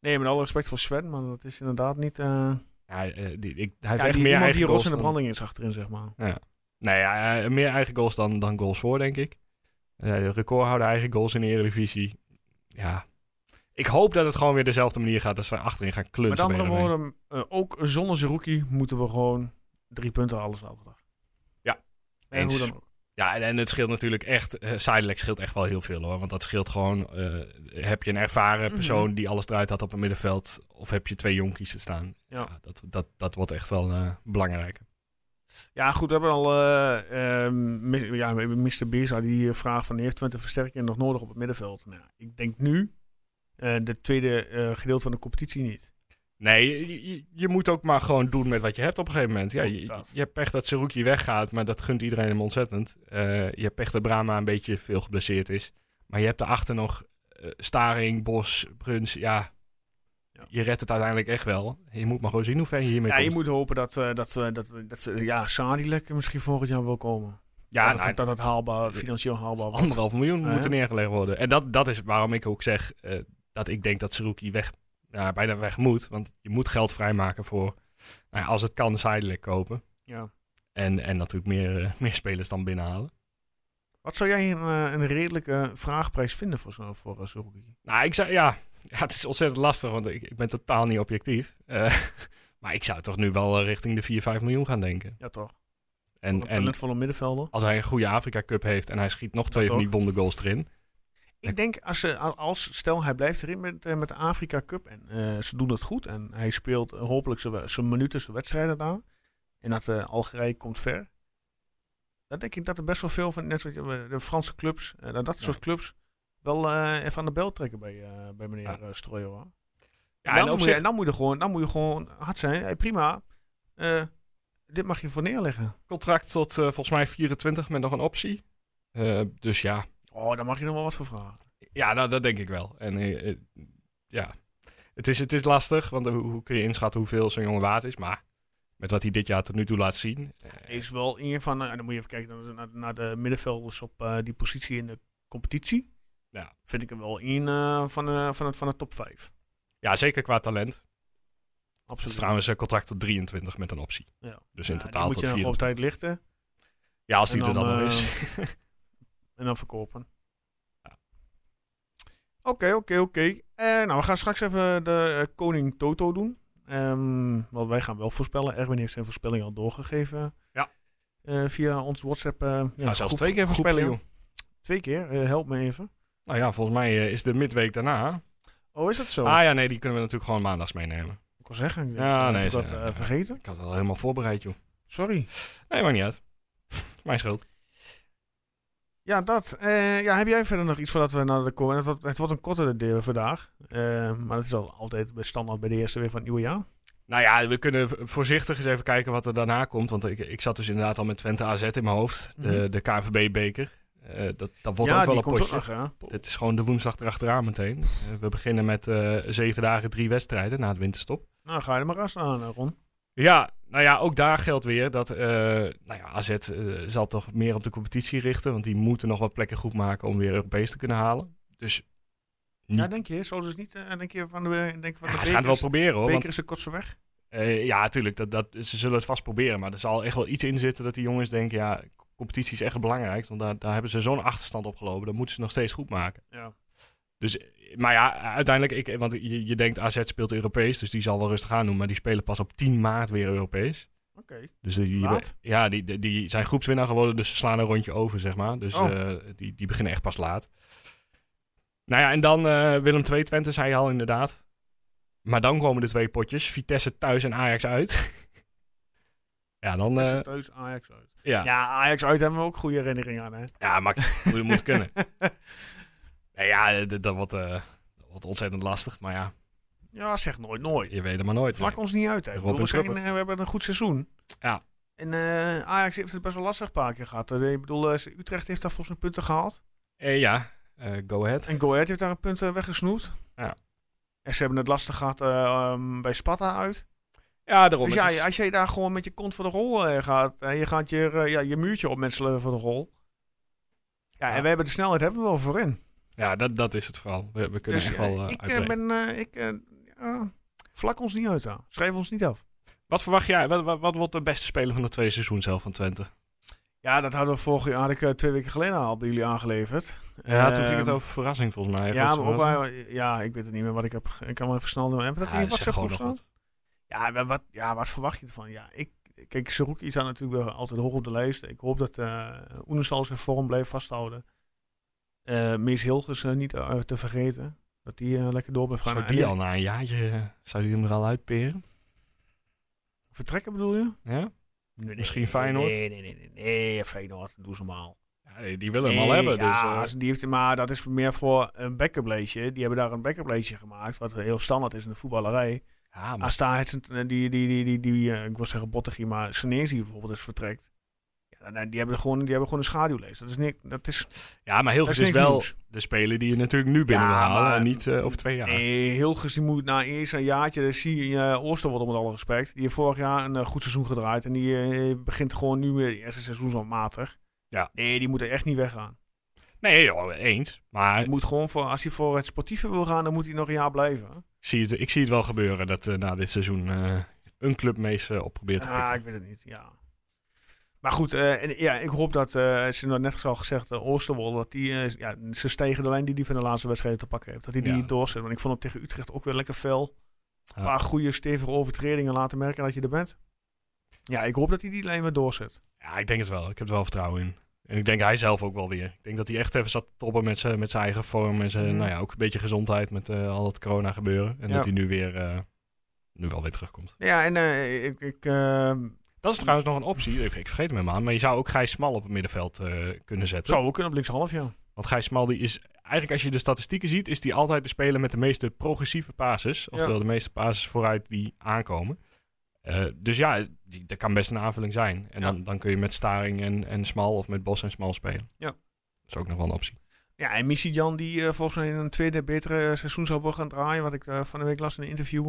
Nee, met alle respect voor Sven, maar dat is inderdaad niet... Uh... Ja, uh, die, ik, hij heeft ja, echt die, meer eigen die goals in de branding is achterin, zeg maar. Ja. Nou ja, meer eigen goals dan, dan goals voor, denk ik. Uh, recordhouder eigen goals in de Eredivisie. Ja. Ik hoop dat het gewoon weer dezelfde manier gaat, dat ze achterin gaan klunsen. Met andere woorden, uh, ook zonder Zerouki moeten we gewoon drie punten halen zaterdag. En hoe dan ook. Ja, en het scheelt natuurlijk echt... Uh, Sadilek scheelt echt wel heel veel, hoor. Want dat scheelt gewoon... Uh, heb je een ervaren persoon mm-hmm. die alles eruit had op het middenveld... of heb je twee jonkies te staan? Ja. Ja, dat, dat, dat wordt echt wel uh, belangrijk. Ja, goed. We hebben al... Uh, uh, mis, ja, meneer Beersa die vraagt van... heeft Twente versterking nog nodig op het middenveld? Nou, ik denk nu... Uh, de tweede uh, gedeelte van de competitie niet. Nee, je, je moet ook maar gewoon doen met wat je hebt op een gegeven moment. Ja, je, je hebt pech dat Zerouki weggaat, maar dat gunt iedereen hem ontzettend. Uh, je hebt pech dat Brama een beetje veel geblesseerd is. Maar je hebt daarachter nog uh, Staring, Bos, Bruns. Ja, ja, je redt het uiteindelijk echt wel. Je moet maar gewoon zien hoe ver je hiermee ja, komt. Ja, je moet hopen dat, uh, dat, uh, dat, uh, dat uh, ja, Sadilek misschien volgend jaar wil komen. Ja, dat, nou, dat dat haalbaar, financieel haalbaar wordt. Anderhalf miljoen uh, moet er neergelegd worden. En dat, dat is waarom ik ook zeg uh, dat ik denk dat Zerouki weg... Ja, bijna weg moet, want je moet geld vrijmaken voor, nou ja, als het kan, Sadilek kopen. Ja. En, en natuurlijk meer, uh, meer spelers dan binnenhalen. Wat zou jij een, uh, een redelijke vraagprijs vinden voor zo'n voor, uh, Zerouki? Nou, ik zou, ja, ja, het is ontzettend lastig, want ik, ik ben totaal niet objectief. Uh, maar ik zou toch nu wel uh, richting de vier, vijf miljoen gaan denken. Ja, toch. En, en talentvolle middenvelder. Als hij een goede Afrika Cup heeft en hij schiet nog twee ja, van die wondergoals erin. Ik denk, als, als stel hij blijft erin met, met de Afrika Cup en uh, ze doen het goed en hij speelt uh, hopelijk zijn minuten, zijn wedstrijden daar en dat uh, Algerije komt ver, dan denk ik dat er best wel veel van, net zoals de Franse clubs, uh, dat, dat soort clubs wel uh, even aan de bel trekken bij, uh, bij meneer ja. Strooijer. Ja, en dan, en moet je, en dan, moet je gewoon, dan moet je gewoon hard zijn. Hey, prima, uh, dit mag je voor neerleggen. Contract tot uh, volgens mij vierentwintig met nog een optie. Uh, dus ja. Oh, daar mag je nog wel wat voor vragen. Ja, nou, dat denk ik wel. En uh, uh, ja, het is, het is lastig, want uh, hoe kun je inschatten hoeveel zo'n jongen waard is? Maar met wat hij dit jaar tot nu toe laat zien... Uh, is wel een van... Uh, dan moet je even kijken naar, naar de middenvelders op uh, die positie in de competitie. Ja. Vind ik hem wel een uh, van, uh, van, het, van de top vijf. Ja, zeker qua talent. Absoluut. Het is trouwens een contract tot drieëntwintig met een optie. Ja. Dus in ja, totaal tot vierentwintig. Moet je nog op tijd lichten. Ja, als die dan, er dan nog uh, is. En dan verkopen. Oké, oké, oké. Nou, we gaan straks even de uh, Koning Toto doen. Um, want wij gaan wel voorspellen. Erwin heeft zijn voorspelling al doorgegeven. Ja. Uh, via ons WhatsApp. Uh, ja, ja, zelfs groep, twee keer voorspellen, joh. Twee keer? Uh, help me even. Nou ja, volgens mij uh, is de midweek daarna. Oh, is dat zo? Ah ja, nee, die kunnen we natuurlijk gewoon maandags meenemen. Ik wil zeggen, ik ja, nee, dat uh, vergeten. Ik had het al helemaal voorbereid, joh. Sorry. Nee, maakt niet uit. Mijn schuld. Ja, dat. Uh, ja, heb jij verder nog iets voordat we naar de komen? Het, het wordt een kortere deel vandaag. Uh, maar dat is al altijd standaard bij de eerste weer van het nieuwe jaar. Nou ja, we kunnen voorzichtig eens even kijken wat er daarna komt. Want ik, ik zat dus inderdaad al met Twente A Z in mijn hoofd. De, mm-hmm. de K N V B-beker. Uh, dat, dat wordt ja, ook wel een potje. Het is gewoon de woensdag erachteraan meteen. Uh, we beginnen met uh, zeven dagen, drie wedstrijden na de winterstop. Nou, ga je er maar ras aan, Ron. Ja, nou ja, ook daar geldt weer dat uh, nou ja, A Z uh, zal toch meer op de competitie richten. Want die moeten nog wat plekken goed maken om weer Europees te kunnen halen. Dus... Niet. Ja, denk je? Zoals dus niet? Uh, denk je van de, denk van de ja, bekers, ze gaan het wel proberen, hoor. Beker is een kortste weg. Uh, ja, tuurlijk. Dat, dat, ze zullen het vast proberen. Maar er zal echt wel iets in zitten dat die jongens denken... ja, competitie is echt belangrijk. Want daar, daar hebben ze zo'n achterstand opgelopen. Dat moeten ze nog steeds goed maken. Ja. Dus, maar ja, uiteindelijk... Ik, want je, je denkt A Z speelt Europees. Dus die zal wel rustig aan doen. Maar die spelen pas op tien maart weer Europees. Oké. Okay. Dus die, laat. Die, ja, die, die zijn groepswinnaar geworden. Dus ze slaan een rondje over, zeg maar. Dus oh. uh, die, die beginnen echt pas laat. Nou ja, en dan uh, Willem twee Twente, zei je al inderdaad. Maar dan komen de twee potjes. Vitesse thuis en Ajax uit. ja, dan... Vitesse uh, thuis, Ajax uit. Ja. ja, Ajax uit hebben we ook goede herinneringen aan, hè? Ja, maar moet, moet kunnen. nee, ja, dat, dat, wordt, uh, dat wordt ontzettend lastig, maar ja. Ja, zeg nooit, nooit. Je weet het maar nooit. Vlak nee. ons niet uit, hè. We, zijn, we hebben een goed seizoen. Ja. En uh, Ajax heeft het best wel lastig een paar keer gehad. Ik bedoel, uh, Utrecht heeft daar volgens mij punten gehaald. Eh, ja. Uh, go Ahead. En Go Ahead heeft daar een punt uh, weggesnoept. Ja. En ze hebben het lastig gehad uh, um, bij Sparta uit. Ja, daarom. Dus ja, is... als jij daar gewoon met je kont voor de rol uh, gaat... en je gaat je, uh, ja, je muurtje opmetselen voor de rol... Ja, ja, en we hebben de snelheid hebben we wel voorin. Ja, dat, dat is het vooral. We, we kunnen dus, echt wel uh, ik, uh, ben, uh, ik uh, uh, Vlak ons niet uit aan. Schrijf ons niet af. Wat verwacht jij? Wat, wat, wat wordt de beste speler van het tweede seizoen zelf van Twente? Ja, dat hadden we vorig jaar, had ik uh, twee weken geleden al bij jullie aangeleverd. Ja, uh, toen ging het over verrassing volgens mij. Ja, maar ook bij, ja, ik weet het niet meer wat ik heb. Ik kan maar even snel doen. Heb dat ja, dat WhatsApp nog wat. Ja, wat, ja, wat verwacht je ervan? Ja, ik, kijk, Zerouki staat natuurlijk altijd hoog op de lijst. Ik hoop dat uh, Oenestal zijn vorm blijft vasthouden. Uh, Mees Hilgers uh, niet uh, te vergeten. Dat die uh, lekker door blijft gaan. Zou die en, al na een jaartje, uh, zou die hem er al uitperen? Vertrekken bedoel je? Ja. Nee, misschien nee, Feyenoord? Nee, nee, nee, nee, nee, Feyenoord, doe ze normaal. Ja, die willen nee, hem al hebben. Ja, dus, uh... die heeft, maar dat is meer voor een backup leesje. Die hebben daar een backup leesje gemaakt, wat heel standaard is in de voetballerij. Ja, maar... Als daar die, die, die, die, die uh, ik wil zeggen Botteghi, maar Senesi bijvoorbeeld is vertrekt. Ja, nou, die, hebben gewoon, die hebben gewoon een schaduwlees. Dat is niks, dat is, ja, maar Hilgers is, is wel nieuws. De speler die je natuurlijk nu binnen ja, wil halen maar, en niet uh, over twee jaar. Nee, Hilgers die moet na eerst een jaartje, daar zie je uh, Ooster wordt om het alle respect. Die heeft vorig jaar een uh, goed seizoen gedraaid en die uh, begint gewoon nu weer het eerste seizoen zo matig. Ja. Nee, die moet er echt niet weggaan. Nee, joh, eens. Maar je moet gewoon voor, als hij voor het sportieve wil gaan, dan moet hij nog een jaar blijven. Zie het, ik zie het wel gebeuren dat uh, na dit seizoen uh, een clubmees uh, op probeert te pikken. Ja, ah, ik weet het niet, ja. Maar goed, uh, en, ja, ik hoop dat, uh, ze net al gezegd, uh, Oosterwolde, dat die, uh, ja, ze stegen de lijn die die van de laatste wedstrijd te pakken heeft. Dat hij die, ja. die doorzet. Want ik vond hem tegen Utrecht ook weer lekker fel. Een paar ja. goede, stevige overtredingen laten merken dat je er bent. Ja, ik hoop dat hij die lijn weer doorzet. Ja, ik denk het wel. Ik heb er wel vertrouwen in. En ik denk hij zelf ook wel weer. Ik denk dat hij echt even zat te toppen met zijn met eigen vorm en zijn, mm. nou ja, ook een beetje gezondheid met uh, al dat corona gebeuren. En ja. dat hij nu weer, uh, nu wel weer terugkomt. Ja, en uh, ik... ik uh, dat is trouwens nog een optie. Ik vergeet hem helemaal. Maar je zou ook Gijs Smal op het middenveld uh, kunnen zetten. Zou ook kunnen op linkshalf, ja. Want Gijs Smal die is... Eigenlijk als je de statistieken ziet, is die altijd de speler met de meeste progressieve passes. Oftewel ja. de meeste passes vooruit die aankomen. Uh, dus ja, die, dat kan best een aanvulling zijn. En ja. dan, dan kun je met Staring en, en Smal of met Bos en Smal spelen. Ja. Dat is ook nog wel een optie. Ja, en Misidjan die uh, volgens mij in een tweede betere seizoen zou gaan draaien. Wat ik uh, van de week las in een interview.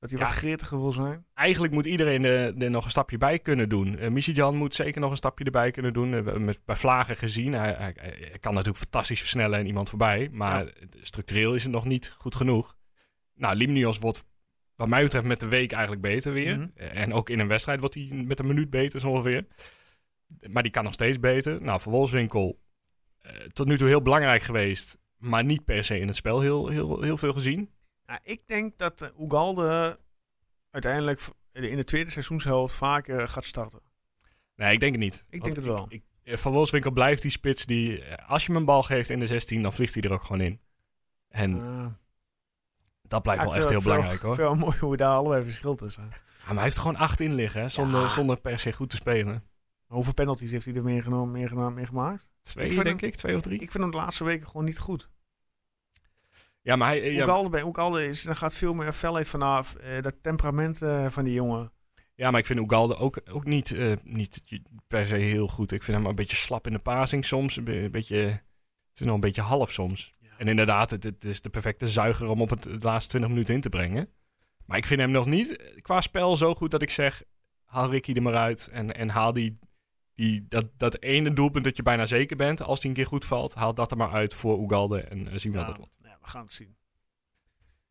Dat hij ja, wat greetiger wil zijn. Eigenlijk moet iedereen er nog een stapje bij kunnen doen. Uh, Misidjan moet zeker nog een stapje erbij kunnen doen. Uh, met, bij Vlagen gezien. Hij, hij, hij kan natuurlijk fantastisch versnellen en iemand voorbij. Maar ja. structureel is het nog niet goed genoeg. Nou, Limnios wordt wat mij betreft met de week eigenlijk beter weer. Mm-hmm. En ook in een wedstrijd wordt hij met een minuut beter zo ongeveer. Maar die kan nog steeds beter. Nou, voor Wolfswinkel uh, tot nu toe heel belangrijk geweest. Maar niet per se in het spel heel, heel, heel veel gezien. Nou, ik denk dat uh, Oegalde uiteindelijk in de tweede seizoenshelft vaak uh, gaat starten. Nee, ik denk het niet. Ik denk het wel. Ik, ik, Van Wolfswinkel blijft die spits die, als je hem een bal geeft in de zestien, dan vliegt hij er ook gewoon in. En uh. dat blijft ja, wel echt heel belangrijk veel, hoor. Ik vind het mooi hoe daar allebei verschil tussen. Ja, maar hij heeft gewoon acht in liggen, hè, zonder, ja. zonder per se goed te spelen. Hoeveel penalties heeft hij er meer genomen, meer genomen, meer gemaakt? Twee, ik denk hem, ik. Twee of drie. Ik vind hem de laatste weken gewoon niet goed. Ja, maar hij... Oegalde, ja, Oegalde is, dan gaat veel meer felheid vanaf. Eh, dat temperament eh, van die jongen. Ja, maar ik vind Oegalde ook, ook niet, uh, niet per se heel goed. Ik vind hem een beetje slap in de passing soms. Een beetje, het is nog een beetje half soms. Ja. En inderdaad, het, het is de perfecte zuiger om op het, het laatste twintig minuten in te brengen. Maar ik vind hem nog niet qua spel zo goed dat ik zeg... haal Ricky er maar uit en, en haal die... Die, dat, dat ene doelpunt dat je bijna zeker bent, als die een keer goed valt, haal dat er maar uit voor Oegalde en uh, zien we ja, wat het wordt. Ja, we gaan het zien.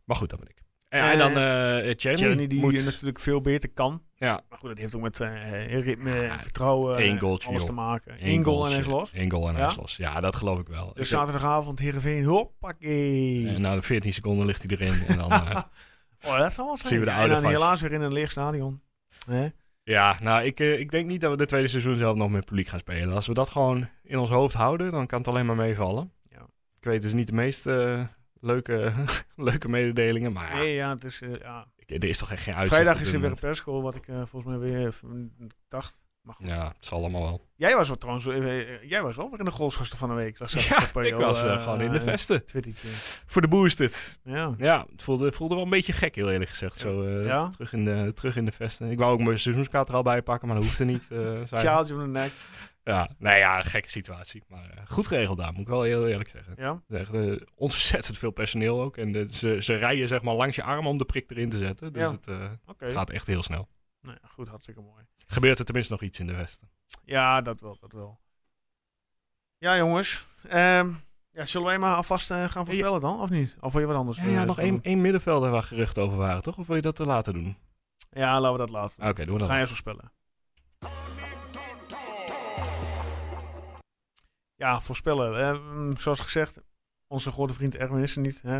Maar goed, dat ben ik. En, uh, en dan uh, Tjerni, die moet... natuurlijk veel beter kan. Ja. Maar goed, dat heeft ook met uh, ritme en ja, vertrouwen en alles joh. te maken. Eén, Eén goal goaltje. en hij is los. Eén goal en hij is los. Ja, dat geloof ik wel. Dus ik zaterdagavond Heerenveen, hoppakee. En nou, de veertien seconden ligt hij erin. en dan uh, oh, dat zal wel zijn. Zien we de oude en dan helaas weer in een leeg stadion. Huh? Ja, nou, ik, uh, ik denk niet dat we de tweede seizoen zelf nog met publiek gaan spelen. Als we dat gewoon in ons hoofd houden, dan kan het alleen maar meevallen. Ja. Ik weet, het is niet de meest uh, leuke, leuke mededelingen, maar ja. Nee, ja, het is... Uh, ja. Ik, er is toch echt geen uitzicht. Vrijdag is er weer een perscall, wat ik uh, volgens mij weer dacht. Maar goed. Ja, het zal allemaal wel. Jij was wel trouwens, uh, jij was wel weer in de goalsgasten van de week. Dat was ja, op, ik was uh, uh, gewoon uh, in de vesten. Twittertje. Voor de boosted. Ja, ja het voelde, voelde wel een beetje gek, heel eerlijk gezegd. Zo uh, ja? terug, in de, terug in de vesten. Ik wou ook mijn seizoenskaart er al bij pakken, maar dat hoefde niet. Uh, Sjaaltje om de nek. Ja, nou ja, een gekke situatie. Maar uh, goed geregeld daar, moet ik wel heel eerlijk zeggen. Ja? Er is echt uh, ontzettend veel personeel ook. En de, ze, ze rijden zeg maar langs je arm om de prik erin te zetten. Dus ja. het uh, okay. gaat echt heel snel. Nou ja, goed, hartstikke mooi. Gebeurt er tenminste nog iets in de Westen? Ja, dat wel, dat wel. Ja, jongens. Um, ja, zullen wij maar alvast uh, gaan voorspellen ja. dan, of niet? Of wil je wat anders? Ja, ja uh, nog één, één middenvelder waar geruchten over waren, toch? Of wil je dat later doen? Ja, laten we dat later doen. Oké, okay, doen we dat. Ga je voorspellen. Ja, voorspellen. Uh, zoals gezegd, onze grote vriend Erwin is er niet. Hè?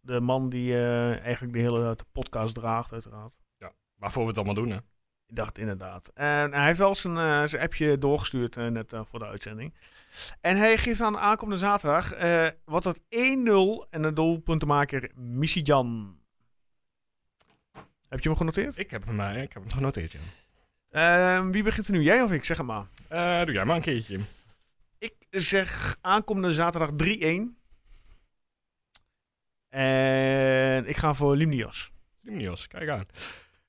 De man die uh, eigenlijk de hele de podcast draagt, uiteraard. Ja, waarvoor we het allemaal doen, hè? Ik dacht inderdaad. En hij heeft wel zijn, uh, zijn appje doorgestuurd uh, net uh, voor de uitzending. En hij geeft aan aankomende zaterdag uh, wat dat één nul en een doelpuntenmaker Misidjan. Heb je hem genoteerd? Ik heb hem, uh, ik heb hem genoteerd, ja. Uh, wie begint er nu? Jij of ik? Zeg het maar. Uh, doe jij maar een keertje. Ik zeg aankomende zaterdag drie één. En ik ga voor Limnios. Limnios, kijk aan.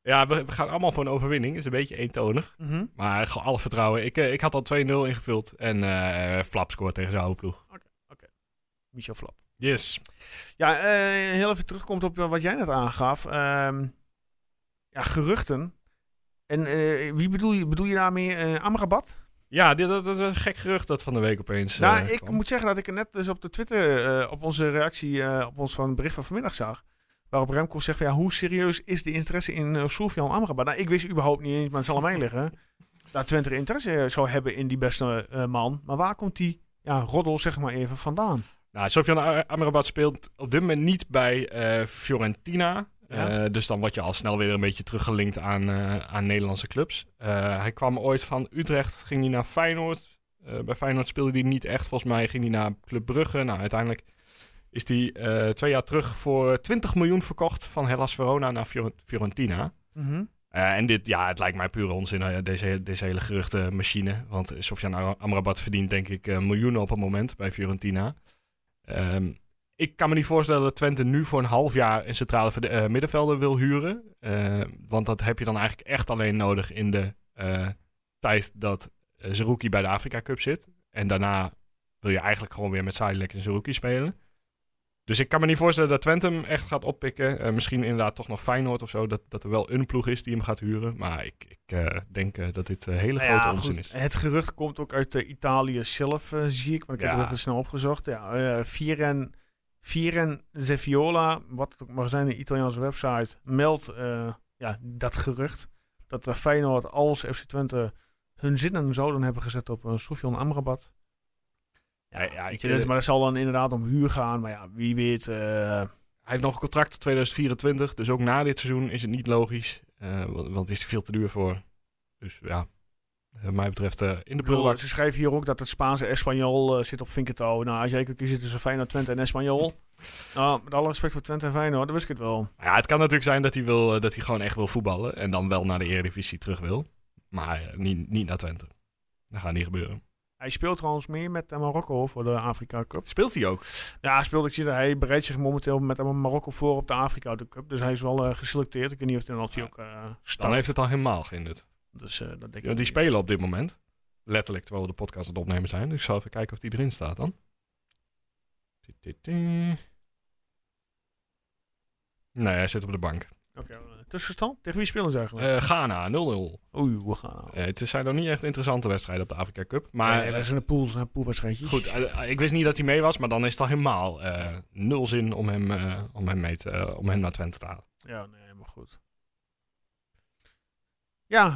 Ja, we gaan allemaal voor een overwinning. Het is een beetje eentonig. Mm-hmm. Maar gewoon alle vertrouwen. Ik, ik had al twee nul ingevuld. En uh, Flap scoort tegen zijn oude ploeg. Oké, okay, okay. Michel Flap. Yes. Ja, uh, heel even terugkomt op wat jij net aangaf. Uh, ja, geruchten. En uh, wie bedoel je, bedoel je daarmee? Uh, Amrabat? Ja, dit, dat, dat is een gek gerucht dat van de week opeens. Nou, uh, ik kwam. moet zeggen dat ik het net dus op de Twitter, uh, op onze reactie, uh, op ons van bericht van vanmiddag zag. Waarop Remco zegt van ja, hoe serieus is de interesse in uh, Sofian Amrabat? Nou, ik wist überhaupt niet eens, maar het zal aan mij liggen. Dat Twente interesse zou hebben in die beste uh, man. Maar waar komt die ja, roddel, zeg maar even, vandaan? Nou, Sofian Amrabat speelt op dit moment niet bij uh, Fiorentina. Ja. Uh, dus dan word je al snel weer een beetje teruggelinkt aan, uh, aan Nederlandse clubs. Uh, hij kwam ooit van Utrecht, ging hij naar Feyenoord. Uh, bij Feyenoord speelde hij niet echt. Volgens mij ging hij naar Club Brugge. Nou, uiteindelijk... is die uh, twee jaar terug voor twintig miljoen verkocht van Hellas Verona naar Fiorentina. Mm-hmm. Uh, en dit, ja, het lijkt mij pure onzin, uh, deze, deze hele geruchtenmachine. Want Sofian Amrabat verdient denk ik uh, miljoenen op het moment bij Fiorentina. Um, ik kan me niet voorstellen dat Twente nu voor een half jaar een centrale verde- uh, middenvelder wil huren. Uh, want dat heb je dan eigenlijk echt alleen nodig in de uh, tijd dat uh, Zerouki bij de Afrika Cup zit. En daarna wil je eigenlijk gewoon weer met Sadilek en Zerouki spelen. Dus ik kan me niet voorstellen dat Twente hem echt gaat oppikken. Uh, misschien inderdaad toch nog Feyenoord of zo. Dat, dat er wel een ploeg is die hem gaat huren. Maar ik, ik uh, denk uh, dat dit uh, hele grote ja, onzin goed. is. Het gerucht komt ook uit uh, Italië zelf, uh, zie ik. Maar ik ja. heb het even snel opgezocht. Ja, uh, Firen, Firenze Viola, wat het ook mag zijn, de Italiaanse website, meldt uh, ja, dat gerucht. Dat uh, Feyenoord als F C Twente hun zinnen zouden hebben gezet op uh, Sofian Amrabat. Ja, ja, ik, uh, maar dat zal dan inderdaad om huur gaan. Maar ja, wie weet. Uh... Hij heeft nog een contract tot tweeduizend vierentwintig. Dus ook na dit seizoen is het niet logisch. Uh, want het is er veel te duur voor. Dus ja, Wat mij betreft uh, in de prullenbak. Ze schrijven hier ook dat het Spaanse Espanyol uh, zit op vinkertouw. Nou, zeker kiezen tussen Feyenoord, Twente en Espanyol. Nou, met alle respect voor Twente en Feyenoord, dat wist ik het wel. Ja, het kan natuurlijk zijn dat hij, wil, uh, dat hij gewoon echt wil voetballen. En dan wel naar de Eredivisie terug wil. Maar uh, niet, niet naar Twente. Dat gaat niet gebeuren. Hij speelt trouwens meer met Marokko voor de Afrika Cup. Speelt hij ook? Ja, speelt, ik zie dat hij bereidt zich momenteel met Marokko voor op de Afrika Cup. Dus hij is wel uh, geselecteerd. Ik weet niet of hij dan altijd ook uh, start. Dan heeft het al helemaal geen nut. Dus, uh, dat denk ik ja, die spelen eens. Op dit moment. Letterlijk, terwijl we de podcast aan het opnemen zijn. Dus ik zal even kijken of die erin staat dan. Nee, hij zit op de bank. Oké, okay, tussenstand? Tegen wie spelen ze eigenlijk? Uh, Ghana, nul nul. Oei, we Ghana. Uh, het zijn nog niet echt interessante wedstrijden op de Afrika Cup. Maar nee, nee, dat zijn een pool, zijn poolwedstrijdjes. Goed, uh, uh, ik wist niet dat hij mee was, maar dan is het al helemaal uh, nul zin om hem, uh, om, hem mee te, uh, om hem naar Twente te halen. Ja, nee, maar goed. Ja,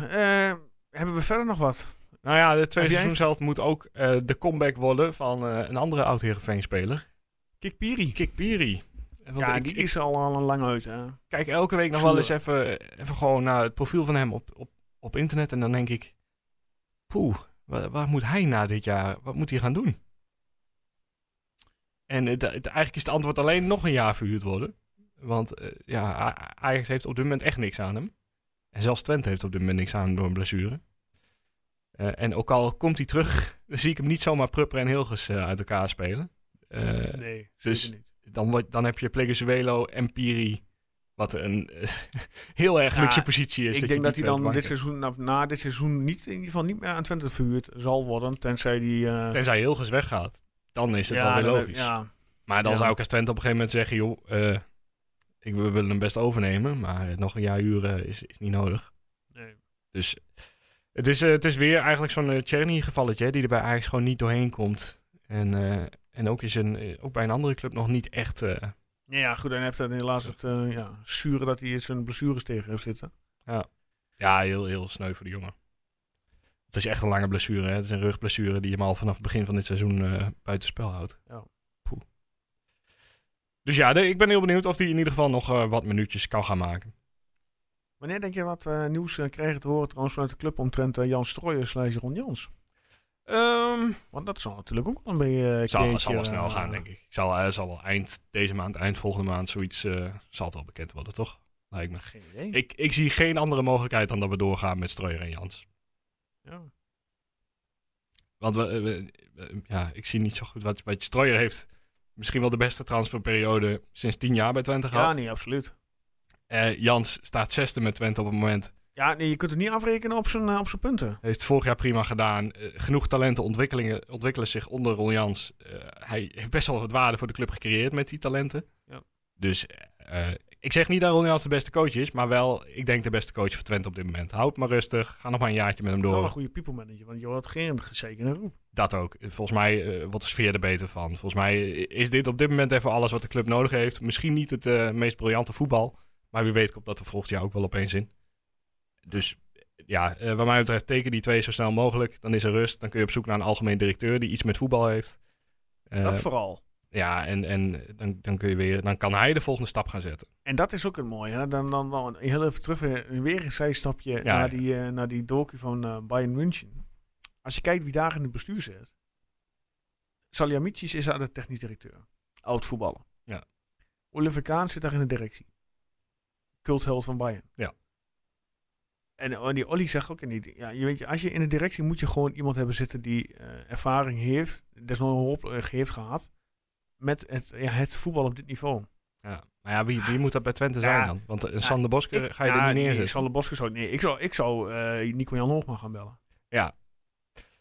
uh, hebben we verder nog wat? Nou ja, de tweede seizoenshelft moet ook uh, de comeback worden van uh, een andere oud-Heerenveen-speler. Kikpiri. Kikpiri. Want ja, ik, die is al, al een lang uit. Hè? Kijk elke week nog wel eens even, even gewoon naar het profiel van hem op, op, op internet. En dan denk ik, poeh, waar, waar moet hij na dit jaar, wat moet hij gaan doen? En het, het, eigenlijk is het antwoord alleen nog een jaar verhuurd worden. Want uh, ja, Ajax heeft op dit moment echt niks aan hem. En zelfs Twente heeft op dit moment niks aan hem door een blessure. Uh, en ook al komt hij terug, dan zie ik hem niet zomaar Prupper en Hilgers uh, uit elkaar spelen. Uh, nee, dus zeker niet. Dan, dan heb je Plegezuelo, Empiri, wat een uh, heel erg luxe ja, positie is. Ik dat denk dat hij dan dit seizoen, na, na dit seizoen niet, in ieder geval niet meer aan Twente verhuurd zal worden, tenzij die... Uh... Tenzij Hilgers weggaat. Dan is het ja, alweer logisch. Dan, ja. Maar dan ja. zou ik als Twente op een gegeven moment zeggen, joh, uh, ik, we willen hem best overnemen, maar nog een jaar huren is, is niet nodig. Nee. Dus het is, uh, het is weer eigenlijk zo'n uh, Tjerni-gevalletje, die er bij Ajax gewoon niet doorheen komt. En... Uh, En ook, is een, ook bij een andere club nog niet echt... Uh... Ja, goed. En heeft hij helaas het uh, ja, zure dat hij zijn blessures tegen heeft zitten. Ja, ja heel, heel sneu voor de jongen. Het is echt een lange blessure. Hè? Het is een rugblessure die hem al vanaf het begin van dit seizoen uh, buitenspel houdt. Ja. Poeh. Dus ja, de, ik ben heel benieuwd of hij in ieder geval nog uh, wat minuutjes kan gaan maken. Wanneer denk je wat uh, nieuws uh, krijgen te horen trouwens vanuit de club omtrent uh, Jan Strooijer slash Ron Jans? Um, Want dat zal natuurlijk ook wel een beetje... Het zal, zal wel snel uh, gaan, denk ik. Het zal, uh, zal wel eind deze maand, eind volgende maand, zoiets... Uh, zal het wel bekend worden, toch? Lijkt me. Geen idee. Ik, ik zie geen andere mogelijkheid dan dat we doorgaan met Strooijer en Jans. Ja. Want we, we, we, ja, ik zie niet zo goed wat, wat Strooijer heeft. Misschien wel de beste transferperiode sinds tien jaar bij Twente gehad. Ja, nee, absoluut. Uh, Jans staat zesde met Twente op het moment... Ja, nee, je kunt het niet afrekenen op zijn, op zijn punten. Heeft vorig jaar prima gedaan. Uh, genoeg talenten ontwikkelingen, ontwikkelen zich onder Ron Jans. Uh, hij heeft best wel wat waarde voor de club gecreëerd met die talenten. Ja. Dus uh, ik zeg niet dat Ron Jans de beste coach is, maar wel, ik denk de beste coach voor Twente op dit moment. Houd maar rustig, ga nog maar een jaartje met hem door. Wel een goede people manager, want je had geen gezekerde roep. Dat ook. Volgens mij uh, wordt de sfeer er beter van. Volgens mij is dit op dit moment even alles wat de club nodig heeft. Misschien niet het uh, meest briljante voetbal, maar wie weet komt dat er volgend jaar ook wel opeens in. Dus ja, uh, wat mij betreft teken die twee zo snel mogelijk. Dan is er rust. Dan kun je op zoek naar een algemeen directeur die iets met voetbal heeft. Uh, dat vooral. Ja, en, en dan, dan, kun je weer, dan kan hij de volgende stap gaan zetten. En dat is ook het mooie. Hè? Dan, dan, dan heel even terug, weer een zijstapje ja, naar, ja. Die, uh, naar die docu van uh, Bayern München. Als je kijkt wie daar in het bestuur zit. Salihamidzic is daar de technisch directeur. Oud voetballer. Ja. Oliver Kahn zit daar in de directie. Cultheld van Bayern. Ja. En die Olly zegt ook in die... Ja, je weet je, als je in de directie moet je gewoon iemand hebben zitten die uh, ervaring heeft, desnoods uh, heeft gehad, met het, ja, het voetbal op dit niveau. Ja, maar ja, wie, wie moet dat bij Twente zijn ja, dan? Want uh, Sander ja, Bosker ik, ga je ja, er niet neerzetten. Nee, Sander Bosker zou... Nee, ik zou, ik zou uh, Nico-Jan Hoogman gaan bellen. Ja.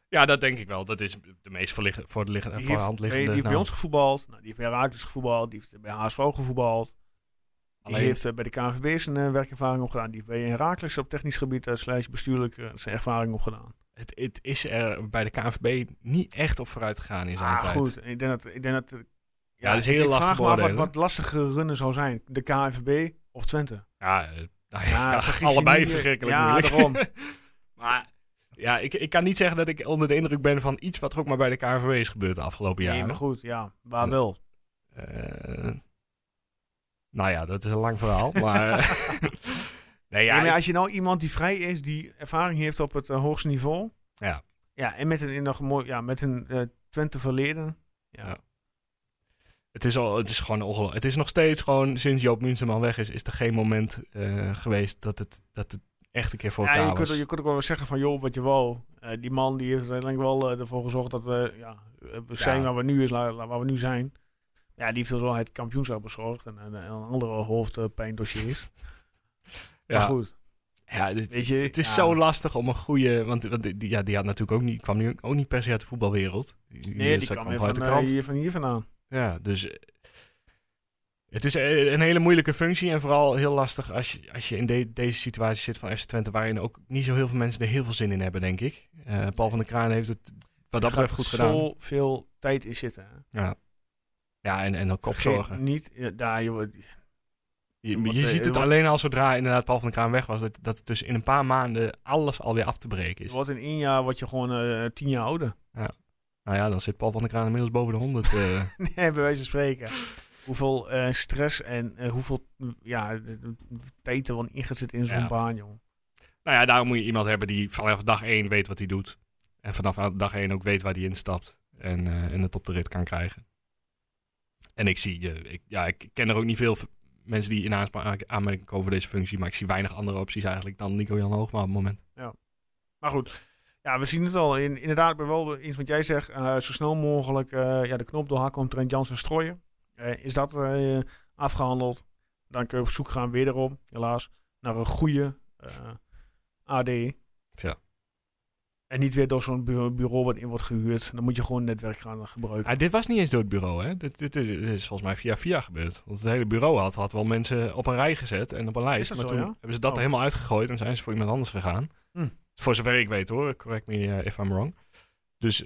Ja, dat denk ik wel. Dat is de meest voor, liggen, voor de liggen, die voor heeft, hand liggende... Die heeft nou. bij ons gevoetbald, nou, die heeft bij Raakles gevoetbald, die heeft bij H S V gevoetbald. Alleen... Die heeft uh, bij de K N V B zijn uh, werkervaring opgedaan. Die heeft bij Heracles op technisch gebied uh, slash bestuurlijk uh, zijn ervaring opgedaan. Het, het is er bij de K N V B niet echt op vooruit gegaan in zijn ah, tijd. Goed. Ik denk dat... Ik denk dat ja, ja, dat is heel lastig beoordelen. Ik vraag me af wat, wat lastiger runnen zou zijn. De K N V B of Twente? Ja, uh, nou, ja, ja allebei verschrikkelijk ja, moeilijk. Ja, daarom. maar ja, ik, ik kan niet zeggen dat ik onder de indruk ben van iets wat er ook maar bij de K N V B is gebeurd de afgelopen jaren. Nee, maar goed. Ja, waar wel? Uh, Nou ja, dat is een lang verhaal, maar... nee, ja, nee, maar als je nou iemand die vrij is, die ervaring heeft op het uh, hoogste niveau... Ja. Ja, en met een, nog mooi, ja, met een uh, Twente verleden. Ja. Ja. Het is, al, het is gewoon ongelooflijk. Het is nog steeds gewoon, sinds Joop Munsterman weg is, is er geen moment uh, geweest dat het, dat het echt een keer voor elkaar ja, je was. Kunt, je kunt ook wel zeggen van, joh, wat je wou. Uh, die man die heeft denk ik wel uh, ervoor gezorgd dat we, ja, we zijn ja. waar, we nu is, waar we nu zijn. Ja, die heeft dus wel het kampioenschap bezorgd en, en, en andere hoofdpijndossiers. Ja, maar goed. Ja, dit, Weet je, het is ja. zo lastig om een goede... Want, want die, ja, die had natuurlijk ook niet, kwam nu ook niet per se uit de voetbalwereld. Die, nee, die kwam van, uh, hier, van hier vandaan. Ja, dus het is een hele moeilijke functie en vooral heel lastig als je, als je in de, deze situatie zit van F C Twente, waarin ook niet zo heel veel mensen er heel veel zin in hebben, denk ik. Uh, Paul van der Kraan heeft het wat dat betreft goed gedaan. Er gaat zoveel tijd in zitten. Hè? Ja, ja en, en ook kopzorgen. Niet, ja, daar, joh, je, je, je ziet het alleen al zodra inderdaad Paul van der Kraan weg was, dat, dat dus in een paar maanden alles alweer af te breken is. Wat in één jaar word je gewoon uh, tien jaar ouder. Ja. Nou ja, dan zit Paul van der Kraan inmiddels boven de honderd. Uh. Nee, bij wijze van spreken. Hoeveel uh, stress en uh, hoeveel ja, tijd er wel in zit in zo'n ja. baan, joh. Nou ja, daarom moet je iemand hebben die vanaf dag één weet wat hij doet. En vanaf dag één ook weet waar hij instapt. En, uh, en het op de rit kan krijgen. En ik zie, uh, ik, ja, ik ken er ook niet veel mensen die in aanmerking komen voor deze functie. Maar ik zie weinig andere opties eigenlijk dan Nico-Jan Hoogma op het moment. Ja, maar goed. Ja, we zien het al. In, inderdaad, ik ben wel eens wat jij zegt. Uh, zo snel mogelijk uh, ja, de knop doorhakken om Trent Janssen strooien. Uh, is dat uh, afgehandeld? Dan kun je op zoek gaan, weer erop, helaas, naar een goede uh, A D. Ja. En niet weer door zo'n bureau, bureau wat in wordt gehuurd. Dan moet je gewoon netwerk gaan gebruiken. Ah, dit was niet eens door het bureau, hè? Dit, dit, is, dit is volgens mij via via gebeurd. Want het hele bureau had, had wel mensen op een rij gezet en op een lijst. Maar zo, toen ja? hebben ze dat oh. er helemaal uitgegooid en zijn ze voor iemand anders gegaan. Hm. Voor zover ik weet hoor, correct me if I'm wrong. Dus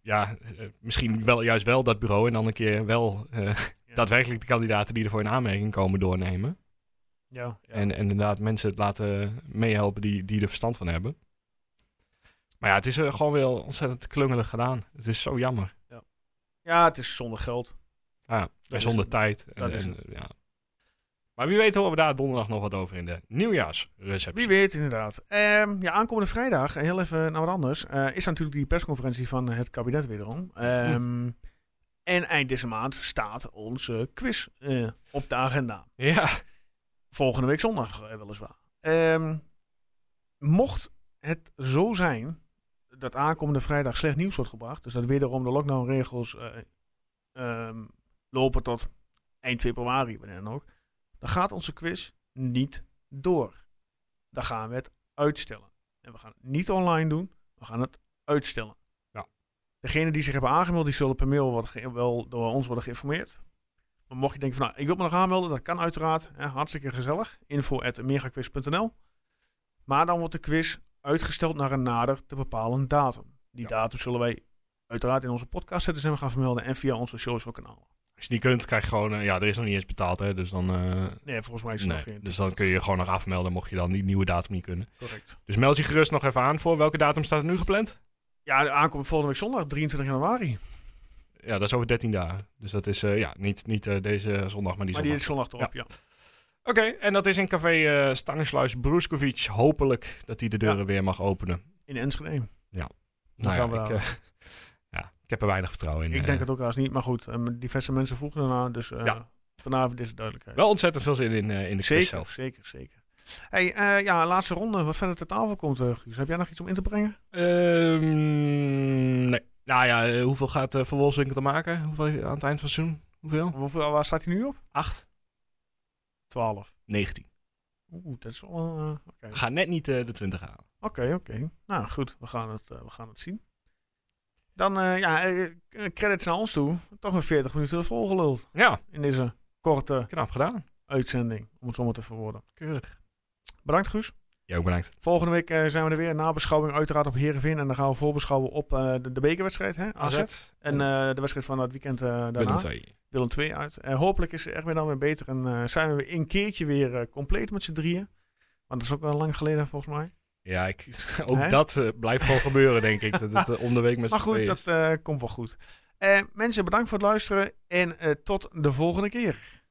ja, misschien wel juist wel dat bureau en dan een keer wel uh, ja. daadwerkelijk de kandidaten die ervoor in aanmerking komen doornemen. Ja, ja. En, en inderdaad mensen het laten meehelpen die, die er verstand van hebben. Maar ja, het is gewoon wel ontzettend klungelig gedaan. Het is zo jammer. Ja, ja het is zonder geld. Ah, en is zonder het. tijd. En, en, ja. Maar wie weet horen we daar donderdag nog wat over in de nieuwjaarsreceptie. Wie weet inderdaad. Um, ja, aankomende vrijdag, heel even naar wat anders, uh, is natuurlijk die persconferentie van het kabinet wederom. Um, mm. En eind deze maand staat onze quiz uh, op de agenda. Ja. Volgende week zondag uh, weliswaar. Um, mocht het zo zijn dat aankomende vrijdag slecht nieuws wordt gebracht, dus dat wederom de lockdownregels uh, um, lopen tot eind februari, wanneer dan ook, dan gaat onze quiz niet door. Dan gaan we het uitstellen. En we gaan het niet online doen, we gaan het uitstellen. Ja. Degenen die zich hebben aangemeld, die zullen per mail worden ge- wel door ons worden geïnformeerd. Maar mocht je denken van, nou, ik wil me nog aanmelden, dat kan uiteraard. Hè, hartstikke gezellig. info at megaquiz punt n l. Maar dan wordt de quiz uitgesteld naar een nader te bepalen datum. Die ja. datum zullen wij uiteraard in onze podcast zetten en we gaan vermelden en via onze social kanalen. Als je niet kunt, krijg je gewoon... Uh, ja, er is nog niet eens betaald, hè. Dus dan... Uh, nee, volgens mij is het nee, nog geen... Dus dan kun je je gewoon nog afmelden, mocht je dan die nieuwe datum niet kunnen. Correct. Dus meld je gerust nog even aan voor. Welke datum staat er nu gepland? Ja, de aankomst volgende week zondag, drieëntwintig januari. Ja, dat is over dertien dagen. Dus dat is uh, ja, niet, niet uh, deze zondag, maar die maar zondag. Maar die is zondag erop, ja. ja. Oké, okay, en dat is in café uh, Stanisluis Bruskovic. Hopelijk dat hij de deuren ja. weer mag openen. In Enschede. Ja. Nou dan ja, gaan we ik... Uh, Ik heb er weinig vertrouwen in. Ik denk het ook haast niet, maar goed. Diverse mensen vroegen daarna, dus uh, ja. vanavond is het duidelijkheid. Wel ontzettend veel zin in, uh, in de quiz zelf. Zeker, zeker. Hey, uh, ja, laatste ronde. Wat verder ter tafel komt, uh, Guus? Heb jij nog iets om in te brengen? Um, nee. Nou ja, hoeveel gaat uh, Van Wolfswinkel te maken? Hoeveel aan het eind van het seizoen? Hoeveel? hoeveel? Waar staat hij nu op? Acht. Twaalf. Negentien. Oeh, dat is wel... Uh, okay. We gaan net niet uh, de twintig halen. Oké, okay, oké. Okay. Nou goed, we gaan het, uh, we gaan het zien. Dan, uh, ja, uh, credits naar ons toe. Toch een veertig minuten volgeluld. Ja. In deze korte... Knap gedaan. ...uitzending, om het zo maar te verwoorden. Keurig. Bedankt, Guus. Jij ook bedankt. Volgende week uh, zijn we er weer. Nabeschouwing uiteraard op Heerenveen. En dan gaan we voorbeschouwen op uh, de, de bekerwedstrijd, hè? A Z. A Z. En uh, de wedstrijd van het weekend uh, daarna. Willem twee uit. En uh, hopelijk is Erwin dan weer beter. En uh, zijn we een keertje weer uh, compleet met z'n drieën. Want dat is ook wel lang geleden, volgens mij. Ja, ik, ook He? dat uh, blijft gewoon gebeuren, denk ik. Dat het uh, om de week met z'n tweeën is. Maar goed, dat uh, komt wel goed. Uh, mensen, bedankt voor het luisteren en uh, tot de volgende keer.